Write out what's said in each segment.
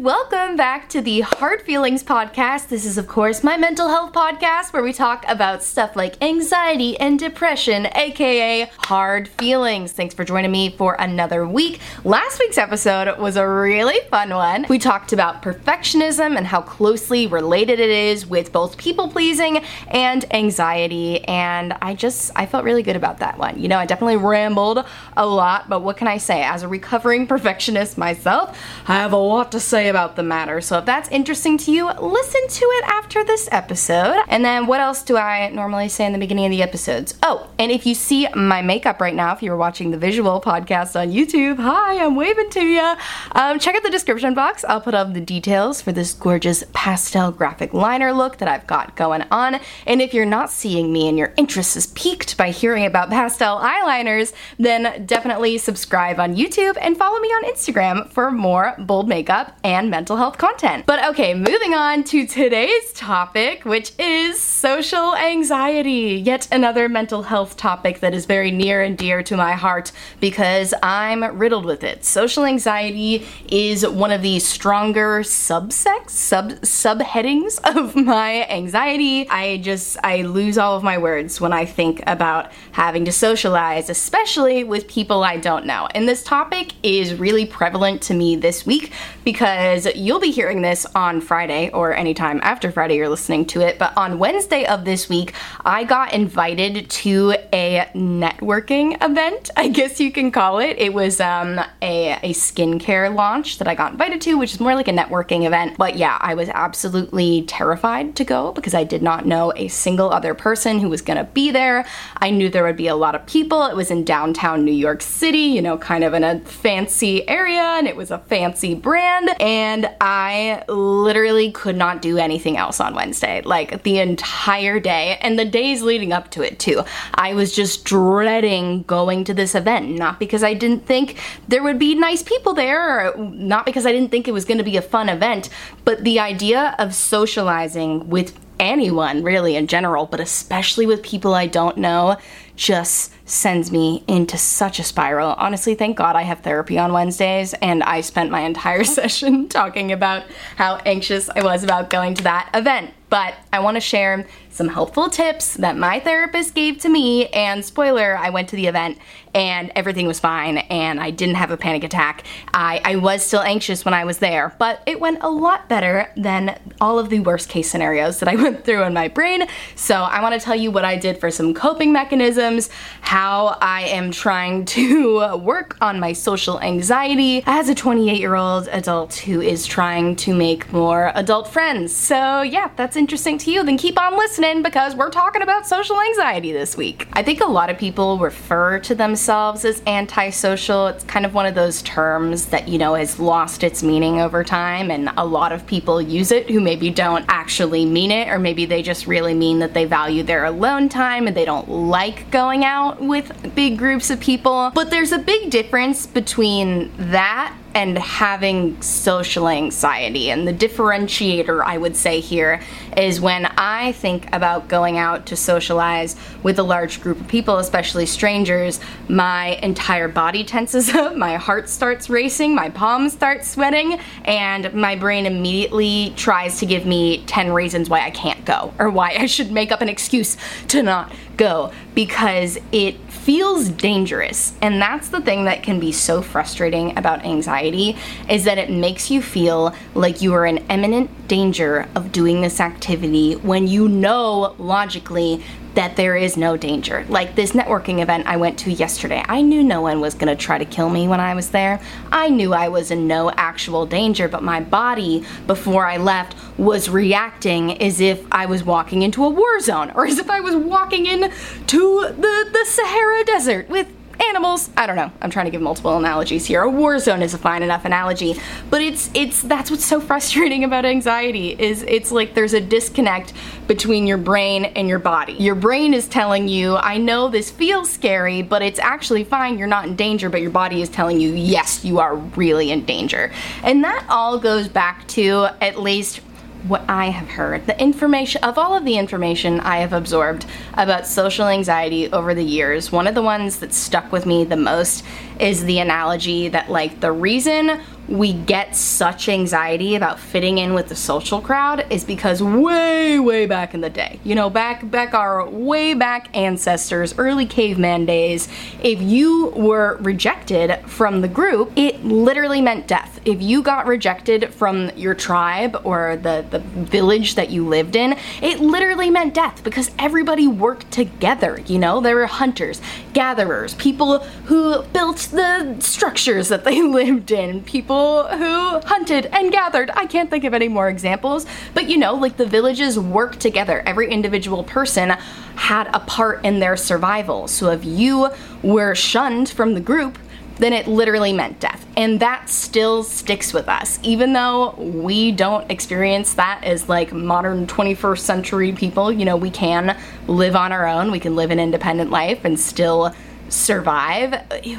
and welcome back to the Hard Feelings Podcast. This is, of course, my mental health podcast where we talk about stuff like anxiety and depression, aka hard feelings. Thanks for joining me for another week. Last week's episode was a really fun one. We talked about perfectionism and how closely related it is with both people-pleasing and anxiety, and I felt really good about that one. You know, I definitely rambled a lot, but what can I say? As a recovering perfectionist myself, I have a lot to say about the matter, so if that's interesting to you, listen to it after this episode. And then what else do I normally say in the beginning of the episodes? Oh, and if you see my makeup right now, if you're watching the visual podcast on YouTube, hi, I'm waving to you. Check out the description box. I'll put up the details for this gorgeous pastel graphic liner look that I've got going on. And if you're not seeing me and your interest is piqued by hearing about pastel eyeliners, then definitely subscribe on YouTube and follow me on Instagram for more bold makeup and mental health content. But okay, moving on to today's topic, which is social anxiety. Yet another mental health topic that is very near and dear to my heart because I'm riddled with it. Social anxiety is one of the stronger subheadings of my anxiety. I lose all of my words when I think about having to socialize, especially with people I don't know. And this topic is really prevalent to me this week because you'll be hearing this on Friday or anytime after Friday you're listening to it, but on Wednesday of this week, I got invited to a networking event, I guess you can call it. It was a skincare launch that I got invited to, which is more like a networking event, but yeah, I was absolutely terrified to go because I did not know a single other person who was gonna be there. I knew there would be a lot of people. It was in downtown New York City, you know, kind of in a fancy area, and it was a fancy brand, and I literally could not do anything else on Wednesday, like the entire day and the days leading up to it too. I was just dreading going to this event, not because I didn't think there would be nice people there, or not because I didn't think it was going to be a fun event, but the idea of socializing with anyone really in general, but especially with people I don't know, just sends me into such a spiral. Honestly, thank God I have therapy on Wednesdays, and I spent my entire session talking about how anxious I was about going to that event. But I want to share some helpful tips that my therapist gave to me, and spoiler, I went to the event and everything was fine and I didn't have a panic attack. I was still anxious when I was there, but it went a lot better than all of the worst case scenarios that I went through in my brain. So I want to tell you what I did for some coping mechanisms, how I am trying to work on my social anxiety as a 28-year-old adult who is trying to make more adult friends. So yeah, that's interesting to you, then keep on listening because we're talking about social anxiety this week. I think a lot of people refer to themselves as antisocial. It's kind of one of those terms that, you know, has lost its meaning over time, and a lot of people use it who maybe don't actually mean it, or maybe they just really mean that they value their alone time and they don't like going out with big groups of people. But there's a big difference between that and having social anxiety. And the differentiator, I would say here, is when I think about going out to socialize with a large group of people, especially strangers, my entire body tenses up, my heart starts racing, my palms start sweating, and my brain immediately tries to give me 10 reasons why I can't go, or why I should make up an excuse to not go, because it feels dangerous. And that's the thing that can be so frustrating about anxiety, is that it makes you feel like you are in imminent danger of doing this activity when you know logically that there is no danger. Like this networking event I went to yesterday, I knew no one was gonna try to kill me when I was there. I knew I was in no actual danger, but my body, before I left, was reacting as if I was walking into a war zone, or as if I was walking into the Sahara Desert with animals. I don't know. I'm trying to give multiple analogies here. A war zone is a fine enough analogy, but that's what's so frustrating about anxiety, is it's like there's a disconnect between your brain and your body. Your brain is telling you, I know this feels scary, but it's actually fine, you're not in danger, but your body is telling you, yes, you are really in danger. And that all goes back to, at least what I have heard, the information I have absorbed about social anxiety over the years. One of the ones that stuck with me the most is the analogy that, like, the reason we get such anxiety about fitting in with the social crowd is because way back in the day, you know, back our way back ancestors, early caveman days, if you were rejected from the group, it literally meant death. If you got rejected from your tribe or the village that you lived in, it literally meant death because everybody worked together, you know? There were hunters, gatherers, people who built the structures that they lived in, people who hunted and gathered. I can't think of any more examples, but you know, like the villages work together. Every individual person had a part in their survival. So if you were shunned from the group, then it literally meant death. And that still sticks with us, even though we don't experience that as like modern 21st century people. You know, we can live on our own. We can live an independent life and still survive.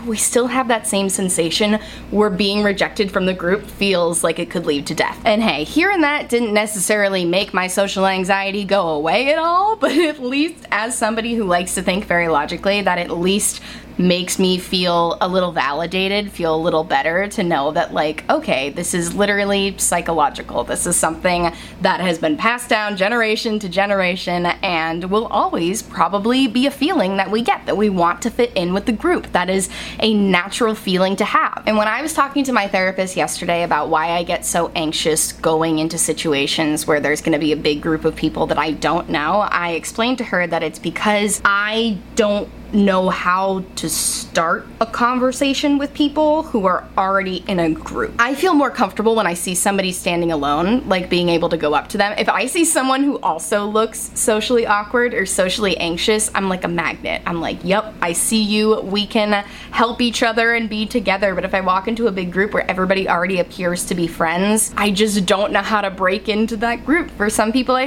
We still have that same sensation where being rejected from the group feels like it could lead to death. And hey, hearing that didn't necessarily make my social anxiety go away at all, but at least as somebody who likes to think very logically, that at least makes me feel a little validated, feel a little better to know that like, okay, this is literally psychological. This is something that has been passed down generation to generation and will always probably be a feeling that we get, that we want to fit in with the group. That is a natural feeling to have. And when I was talking to my therapist yesterday about why I get so anxious going into situations where there's going to be a big group of people that I don't know, I explained to her that it's because I don't know how to start a conversation with people who are already in a group. I feel more comfortable when I see somebody standing alone, like being able to go up to them. If I see someone who also looks socially awkward or socially anxious, I'm like a magnet. I'm like, yep, I see you. We can help each other and be together. But if I walk into a big group where everybody already appears to be friends, I just don't know how to break into that group. For some people, I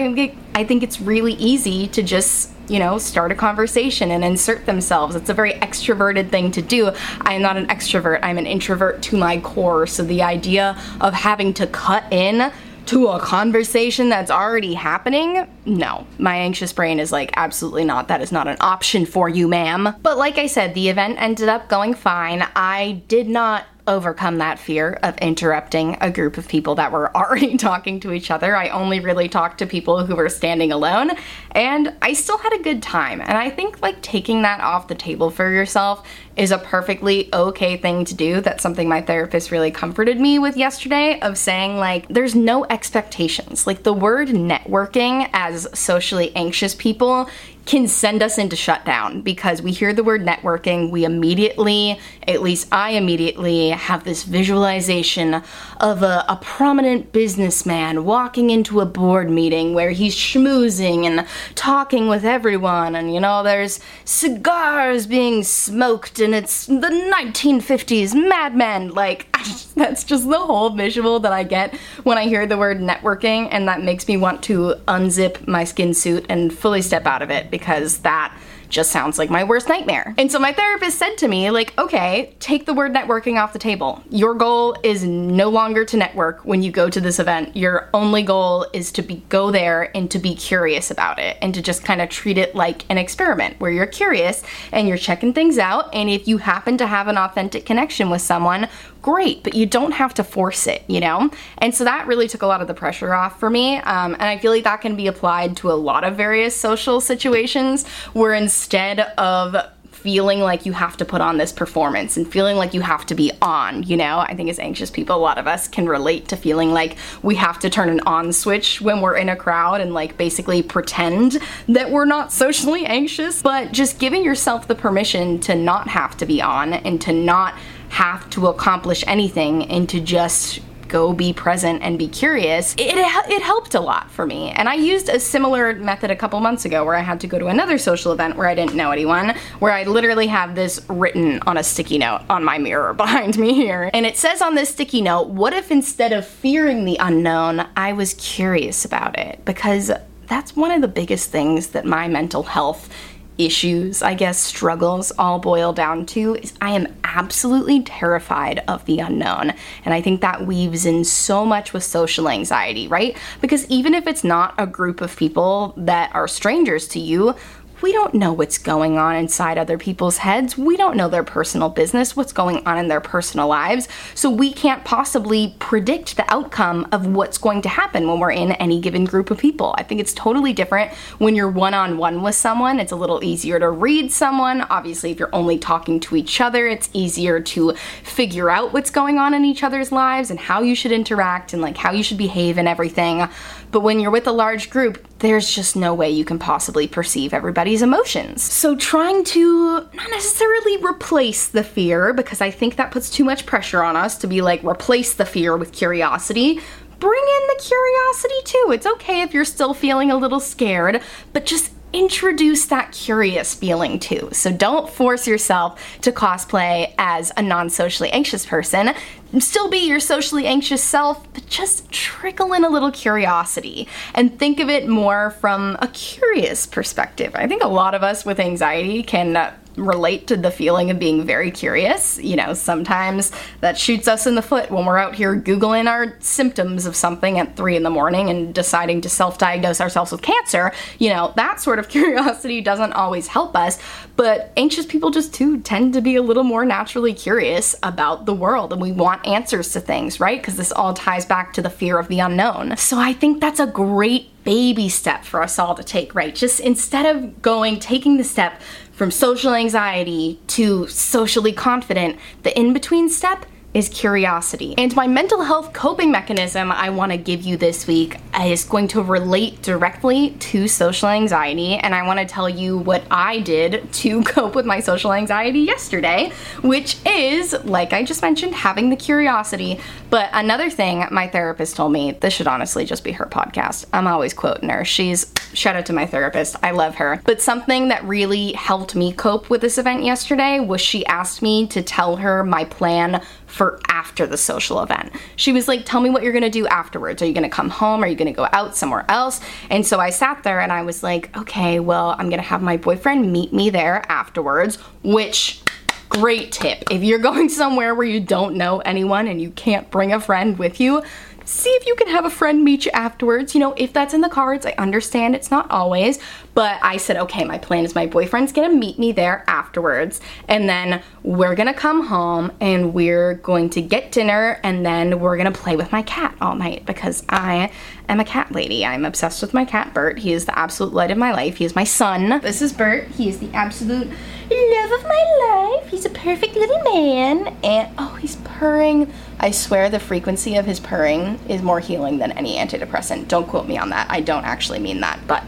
think it's really easy to just, you know, start a conversation and insert themselves. It's a very extroverted thing to do. I am not an extrovert. I'm an introvert to my core. So the idea of having to cut in to a conversation that's already happening, no. My anxious brain is like, absolutely not. That is not an option for you, ma'am. But like I said, the event ended up going fine. I did not overcome that fear of interrupting a group of people that were already talking to each other. I only really talked to people who were standing alone, and I still had a good time. And I think like taking that off the table for yourself is a perfectly okay thing to do. That's something my therapist really comforted me with yesterday, of saying like, there's no expectations. Like the word networking as socially anxious people can send us into shutdown, because we hear the word networking, we immediately, at least I immediately, have this visualization of a prominent businessman walking into a board meeting where he's schmoozing and talking with everyone, and you know, there's cigars being smoked and it's the 1950s Mad Men. Like, that's just the whole visual that I get when I hear the word networking, and that makes me want to unzip my skin suit and fully step out of it, because that just sounds like my worst nightmare. And so my therapist said to me, like, okay, take the word networking off the table. Your goal is no longer to network when you go to this event. Your only goal is to go there and to be curious about it, and to just kind of treat it like an experiment where you're curious and you're checking things out. And if you happen to have an authentic connection with someone, great, but you don't have to force it, you know? And so that really took a lot of the pressure off for me. And I feel like that can be applied to a lot of various social situations where instead of feeling like you have to put on this performance and feeling like you have to be on, you know? I think as anxious people, a lot of us can relate to feeling like we have to turn an on switch when we're in a crowd and like basically pretend that we're not socially anxious, but just giving yourself the permission to not have to be on and to not have to accomplish anything, and to just go be present and be curious, it helped a lot for me. And I used a similar method a couple months ago where I had to go to another social event where I didn't know anyone, where I literally have this written on a sticky note on my mirror behind me here. And it says on this sticky note, what if instead of fearing the unknown, I was curious about it? Because that's one of the biggest things that my mental health issues, I guess, struggles all boil down to, is I am absolutely terrified of the unknown. And I think that weaves in so much with social anxiety, right? Because even if it's not a group of people that are strangers to you, we don't know what's going on inside other people's heads. We don't know their personal business, what's going on in their personal lives. So we can't possibly predict the outcome of what's going to happen when we're in any given group of people. I think it's totally different when you're one-on-one with someone. It's a little easier to read someone. Obviously, if you're only talking to each other, it's easier to figure out what's going on in each other's lives and how you should interact and like how you should behave and everything. But when you're with a large group, there's just no way you can possibly perceive everybody's emotions. So trying to not necessarily replace the fear, because I think that puts too much pressure on us to be like, replace the fear with curiosity. Bring in the curiosity too. It's okay if you're still feeling a little scared, but just introduce that curious feeling too. So don't force yourself to cosplay as a non-socially anxious person. Still be your socially anxious self, but just trickle in a little curiosity and think of it more from a curious perspective. I think a lot of us with anxiety can relate to the feeling of being very curious. You know, sometimes that shoots us in the foot when we're out here Googling our symptoms of something at 3 a.m. and deciding to self-diagnose ourselves with cancer. You know, that sort of curiosity doesn't always help us, but anxious people just too tend to be a little more naturally curious about the world, and we want answers to things, right? Because this all ties back to the fear of the unknown. So I think that's a great baby step for us all to take, right? Just instead of taking the step from social anxiety to socially confident, the in-between step is curiosity. And my mental health coping mechanism I want to give you this week is going to relate directly to social anxiety, and I want to tell you what I did to cope with my social anxiety yesterday, which is, like I just mentioned, having the curiosity. But another thing my therapist told me, this should honestly just be her podcast. I'm always quoting her. Shout out to my therapist. I love her. But something that really helped me cope with this event yesterday was she asked me to tell her my plan for after the social event. She was like, tell me what you're gonna do afterwards. Are you gonna come home? Are you gonna go out somewhere else? And so I sat there and I was like, okay, well, I'm gonna have my boyfriend meet me there afterwards, which, great tip. If you're going somewhere where you don't know anyone and you can't bring a friend with you, see if you can have a friend meet you afterwards. You know, if that's in the cards, I understand it's not always, but I said, okay, my plan is my boyfriend's gonna meet me there afterwards, and then we're gonna come home and we're going to get dinner, and then we're gonna play with my cat all night because I am a cat lady. I'm obsessed with my cat, Bert. He is the absolute light of my life. He is my son. This is Bert. He is the absolute love of my life. He's a perfect little man. And oh, he's purring. I swear the frequency of his purring is more healing than any antidepressant. Don't quote me on that. I don't actually mean that, but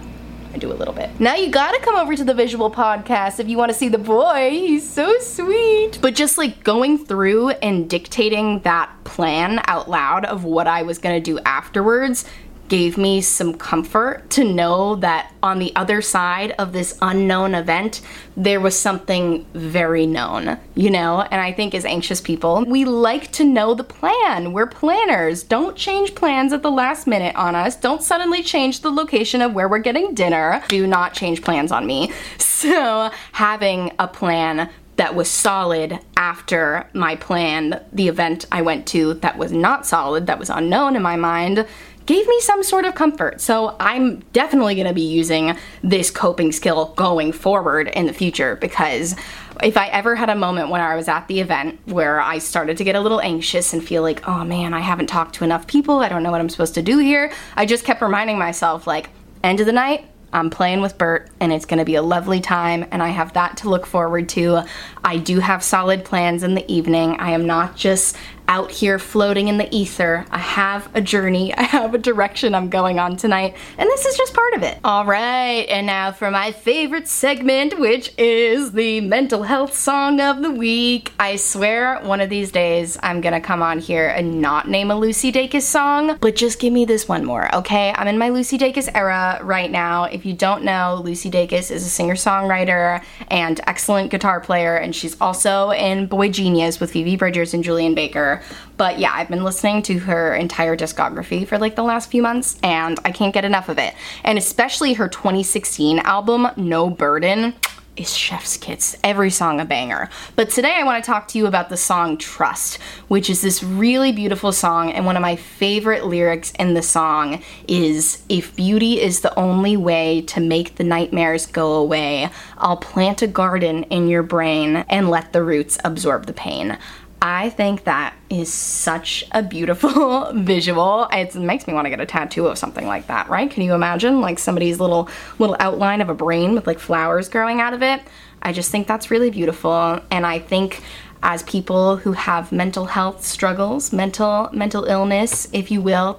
I do a little bit. Now you gotta come over to the visual podcast if you want to see the boy. He's so sweet. But just like going through and dictating that plan out loud of what I was gonna do afterwards gave me some comfort to know that on the other side of this unknown event, there was something very known, you know? And I think as anxious people, we like to know the plan. We're planners. Don't change plans at the last minute on us. Don't suddenly change the location of where we're getting dinner. Do not change plans on me. So having a plan that was solid after my plan, the event I went to that was not solid, that was unknown in my mind, gave me some sort of comfort. So I'm definitely gonna be using this coping skill going forward in the future, because if I ever had a moment when I was at the event where I started to get a little anxious and feel like, oh man, I haven't talked to enough people, I don't know what I'm supposed to do here, I just kept reminding myself, like, end of the night, I'm playing with Bert and it's gonna be a lovely time, and I have that to look forward to. I do have solid plans in the evening. I am not just out here floating in the ether. I have a journey. I have a direction I'm going on tonight, and this is just part of it. All right, and now for my favorite segment, which is the mental health song of the week. I swear one of these days I'm gonna come on here and not name a Lucy Dacus song, but just give me this one more, okay? I'm in my Lucy Dacus era right now. If you don't know, Lucy Dacus is a singer-songwriter and excellent guitar player, and she's also in Boy Genius with Phoebe Bridgers and Julian Baker. But yeah, I've been listening to her entire discography for like the last few months, and I can't get enough of it. And especially her 2016 album, No Burden. is chef's kiss. Every song a banger. But today I want to talk to you about the song Trust, which is this really beautiful song, and one of my favorite lyrics in the song is, if beauty is the only way to make the nightmares go away, I'll plant a garden in your brain and let the roots absorb the pain. I think that is such a beautiful visual. It makes me want to get a tattoo of something like that, right? Can you imagine, like, somebody's little outline of a brain with like flowers growing out of it? I just think that's really beautiful. And I think as people who have mental health struggles, mental illness, if you will,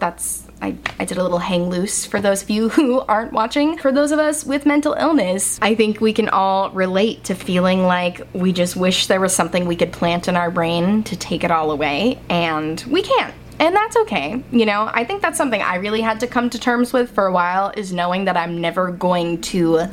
I did a little hang loose for those of you who aren't watching. For those of us with mental illness, I think we can all relate to feeling like we just wish there was something we could plant in our brain to take it all away, and we can't. And that's okay, you know? I think that's something I really had to come to terms with for a while, is knowing that I'm never going to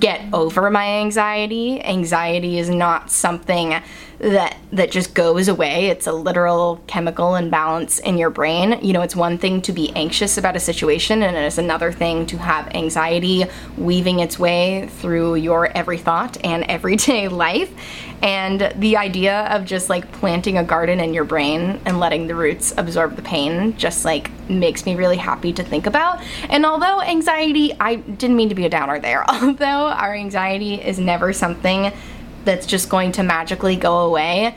get over my anxiety. Anxiety is not something that just goes away. It's a literal chemical imbalance in your brain. You know, it's one thing to be anxious about a situation, and it's another thing to have anxiety weaving its way through your every thought and everyday life. And the idea of just like planting a garden in your brain and letting the roots absorb the pain just like makes me really happy to think about. And although anxiety, I didn't mean to be a downer there, although our anxiety is never something that's just going to magically go away,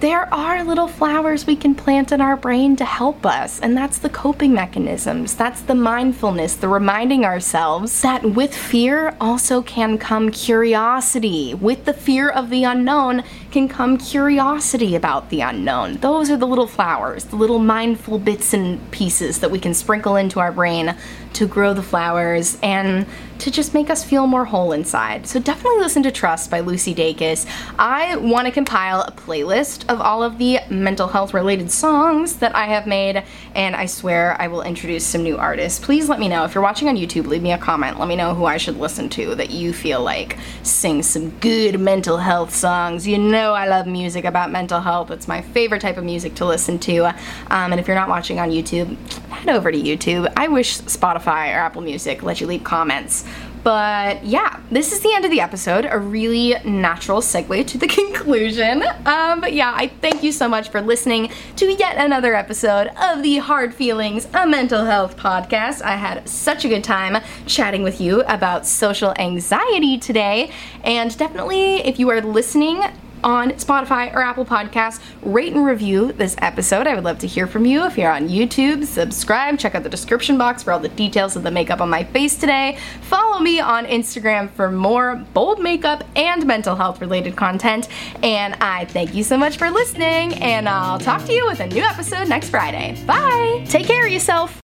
there are little flowers we can plant in our brain to help us, and that's the coping mechanisms, that's the mindfulness, the reminding ourselves that with fear also can come curiosity. With the fear of the unknown can come curiosity about the unknown. Those are the little flowers, the little mindful bits and pieces that we can sprinkle into our brain to grow the flowers and to just make us feel more whole inside. So definitely listen to Trust by Lucy Dacus. I want to compile a playlist of all of the mental health related songs that I have made, and I swear I will introduce some new artists. Please let me know. If you're watching on YouTube, leave me a comment. Let me know who I should listen to that you feel like sings some good mental health songs. You know I love music about mental health. It's my favorite type of music to listen to. And if you're not watching on YouTube, head over to YouTube. I wish Spotify or Apple Music let you leave comments. But yeah, this is the end of the episode, a really natural segue to the conclusion. But yeah, I thank you so much for listening to yet another episode of the Hard Feelings, a mental health podcast. I had such a good time chatting with you about social anxiety today. And definitely, if you are listening on Spotify or Apple Podcasts, rate and review this episode. I would love to hear from you. If you're on YouTube, subscribe. Check out the description box for all the details of the makeup on my face today. Follow me on Instagram for more bold makeup and mental health related content. And I thank you so much for listening, and I'll talk to you with a new episode next Friday. Bye! Take care of yourself!